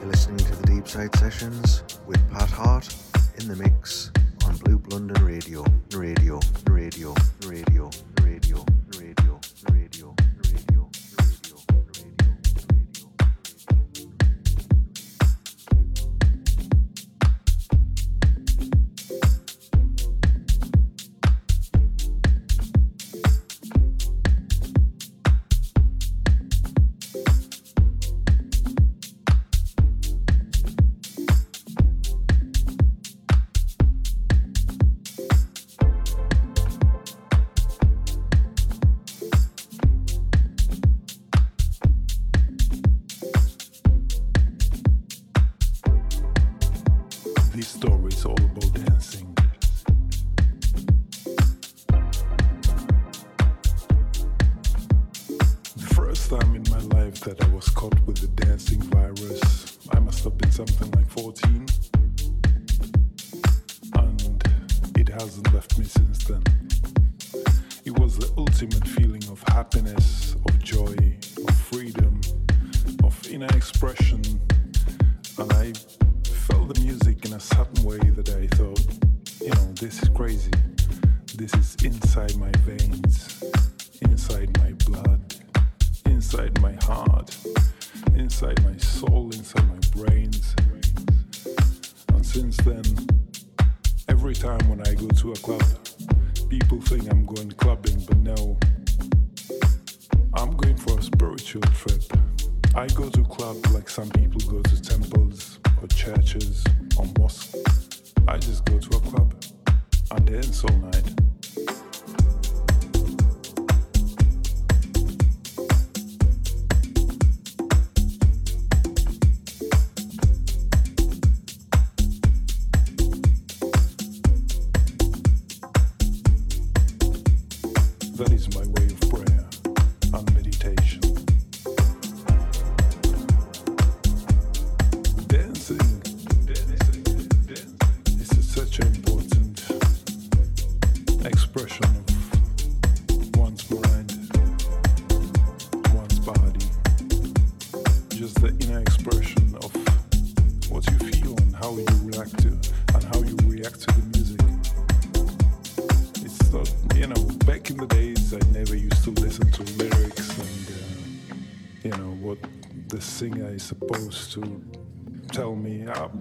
You're listening to the Deep Site Sessions with Pat Hart in the mix on Blue London Radio.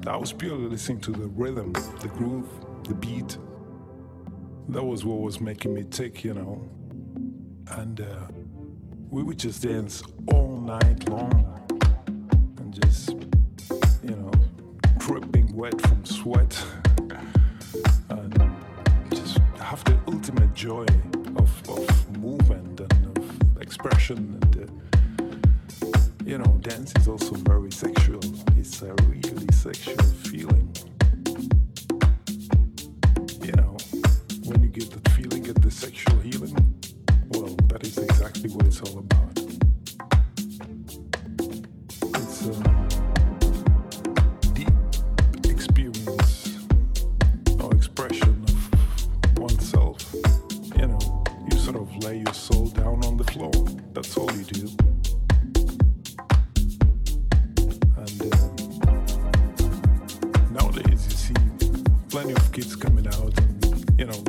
I was purely listening to the rhythm, the groove, the beat. That was what was making me tick, you know. And we would just dance all night long and just, you know, dripping wet from sweat and just have the ultimate joy of movement and of expression. And you know, dance is also very sexual. It's a really sexual feeling. You know, when you get that feeling, get the sexual healing, well, that is exactly what it's all about. It's a deep experience or expression of oneself. You know, you sort of lay your soul down on the floor. That's all you do. Plenty of kids coming out and, you know,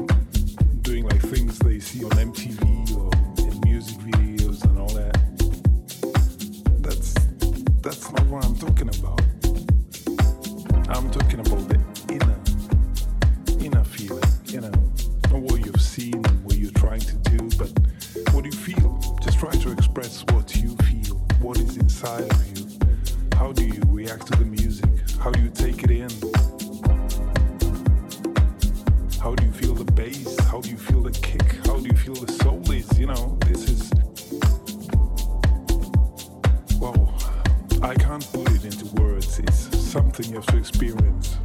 doing like things they see on MTV or in music videos and all that. That's not what I'm talking about. I'm talking about the inner feeling, you know, not what you've seen and what you're trying to do, but what you feel. Just try to express what you feel, what is inside of you. How do you react to the music? How do you take it in? How do you feel the bass? How do you feel the kick? How do you feel the soul is? You know, this is... Wow, I can't put it into words. It's something you have to experience.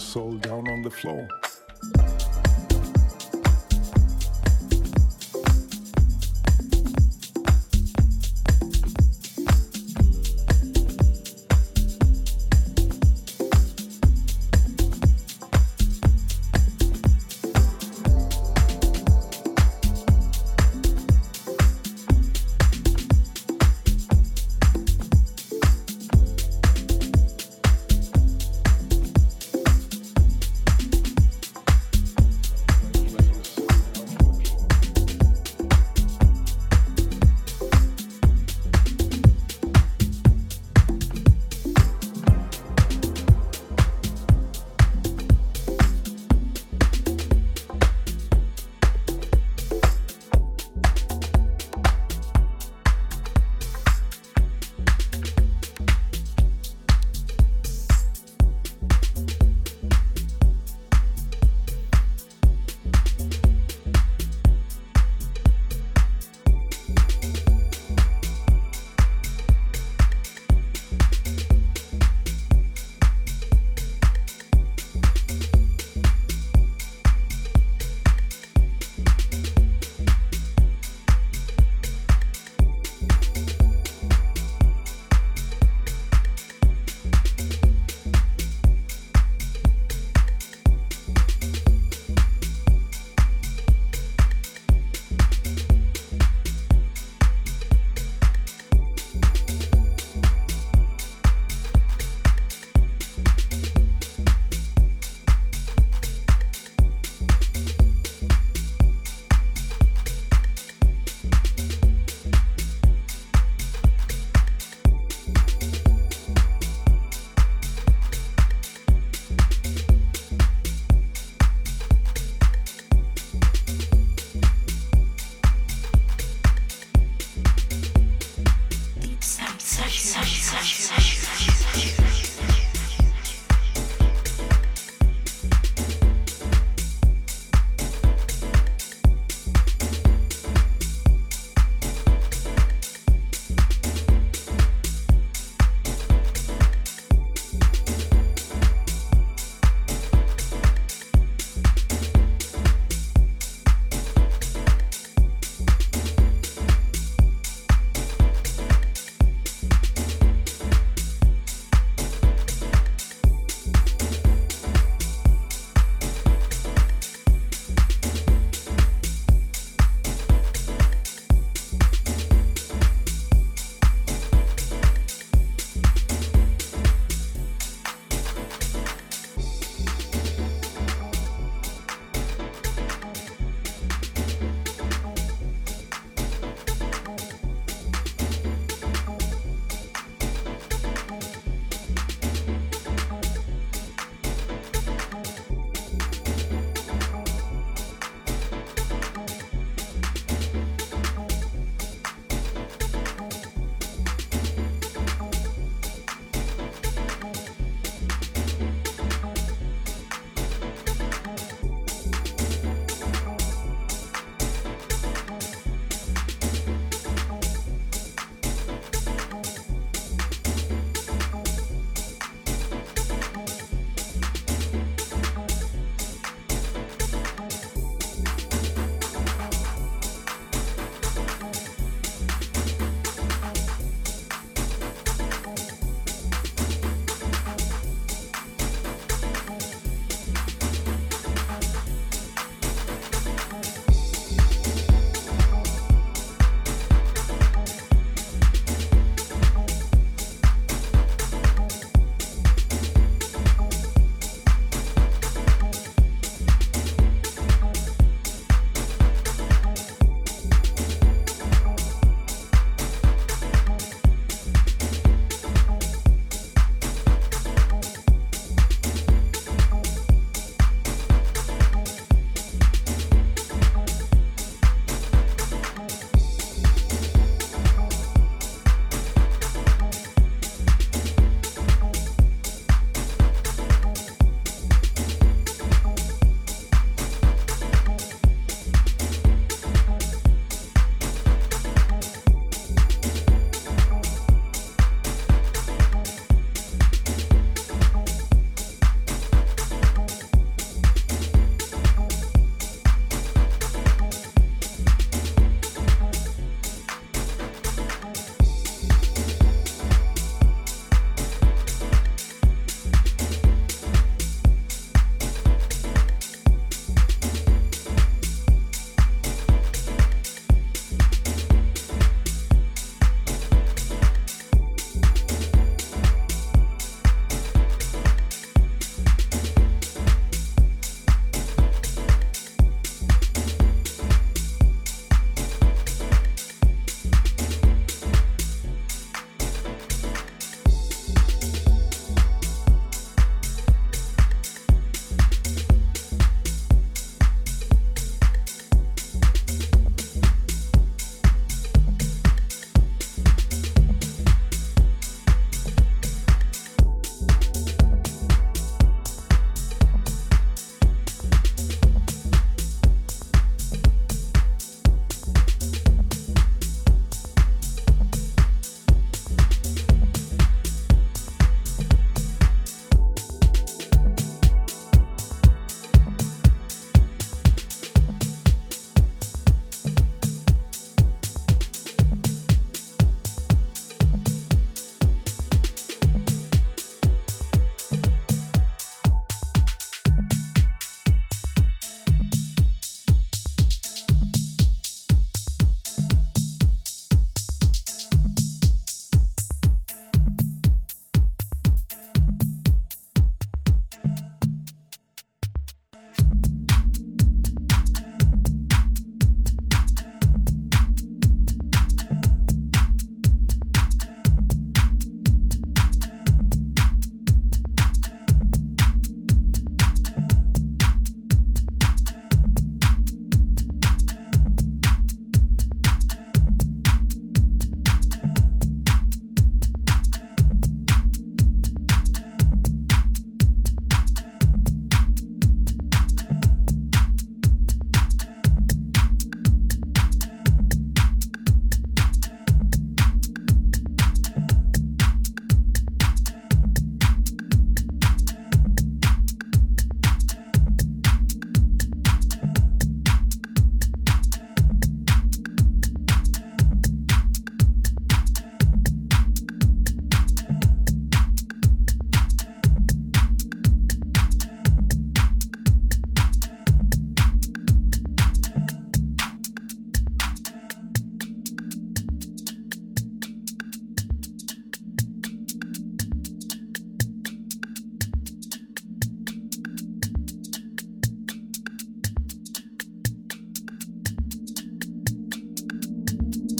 your soul down on the floor.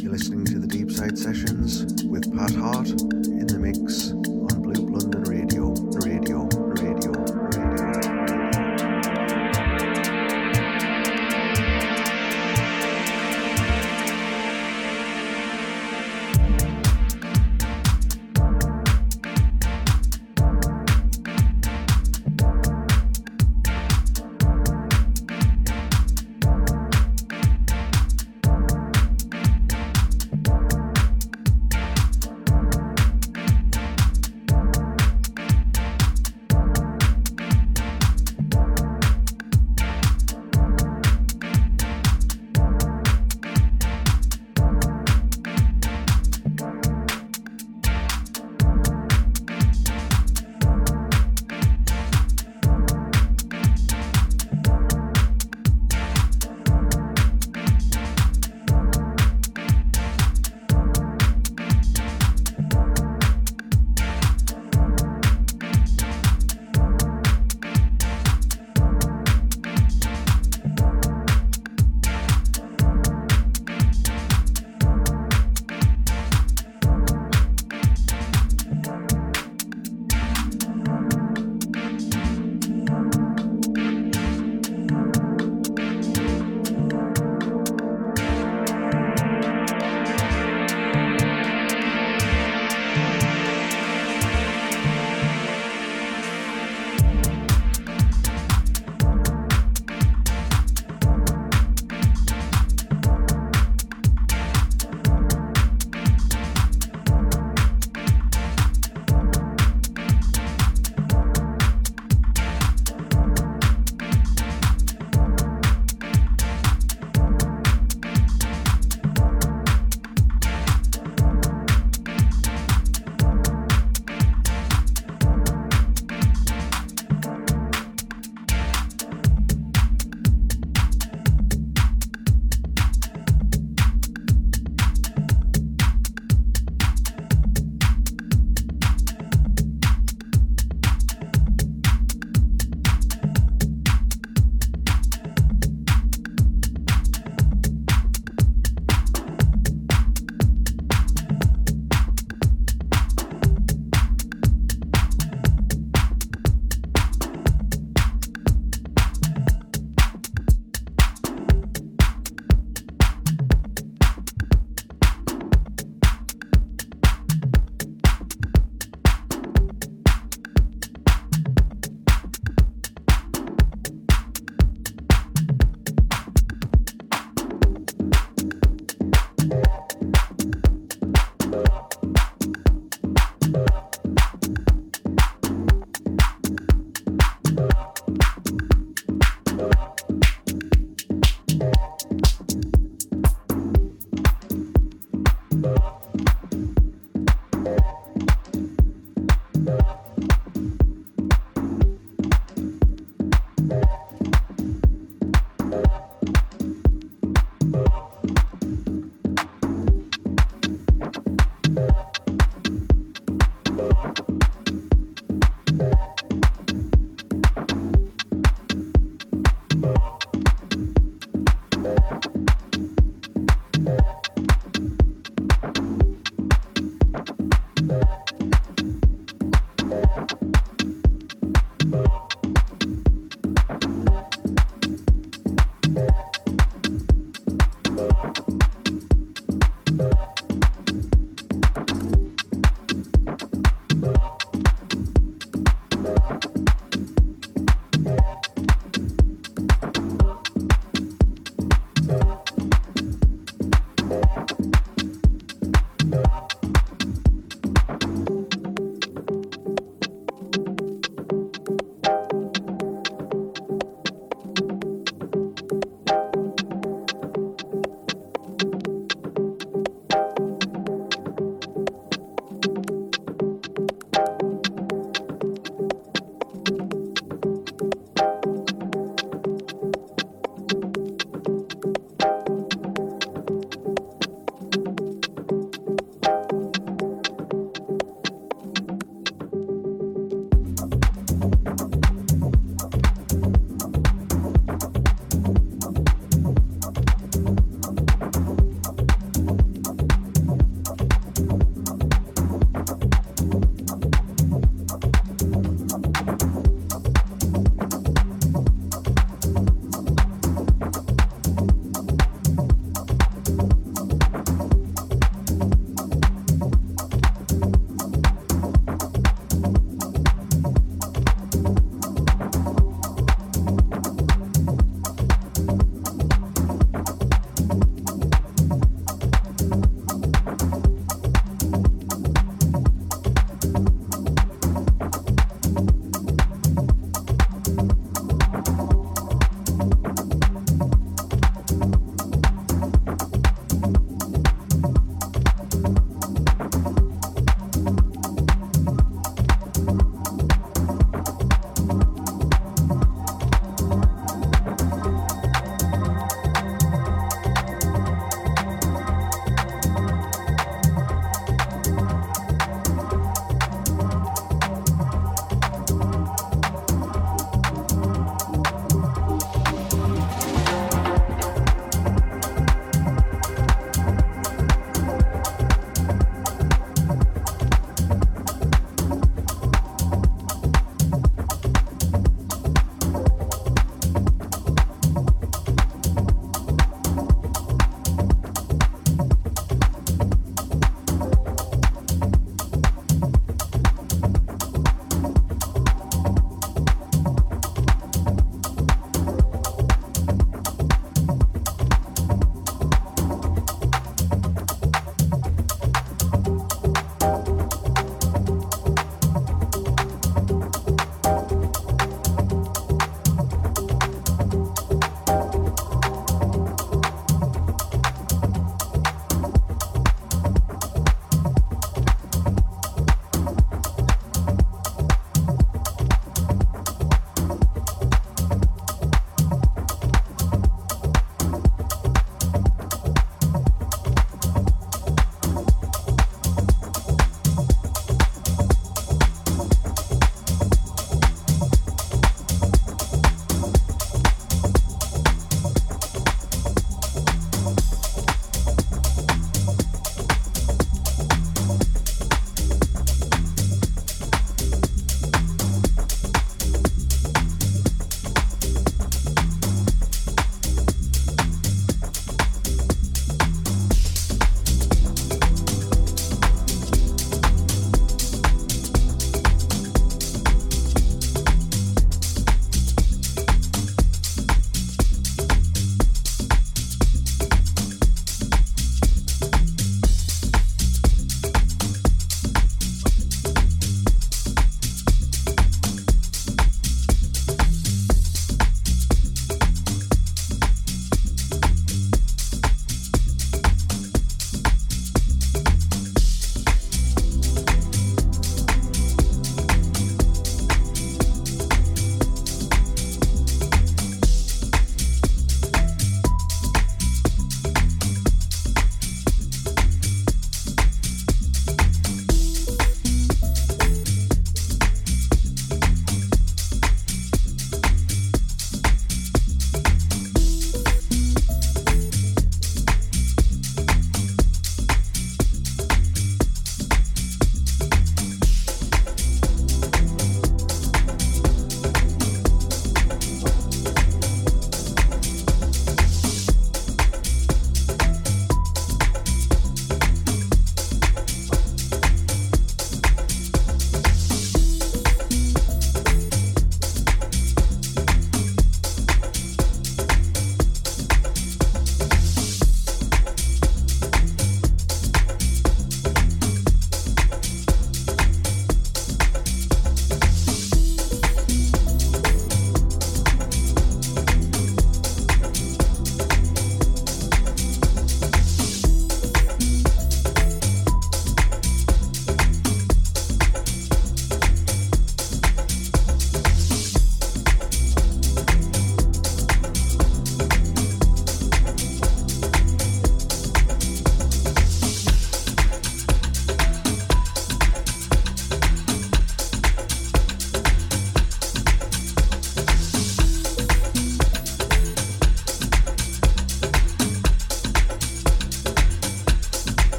You're listening to the Deep Site Sessions with Pat Hart in the mix on Bloop London Radio.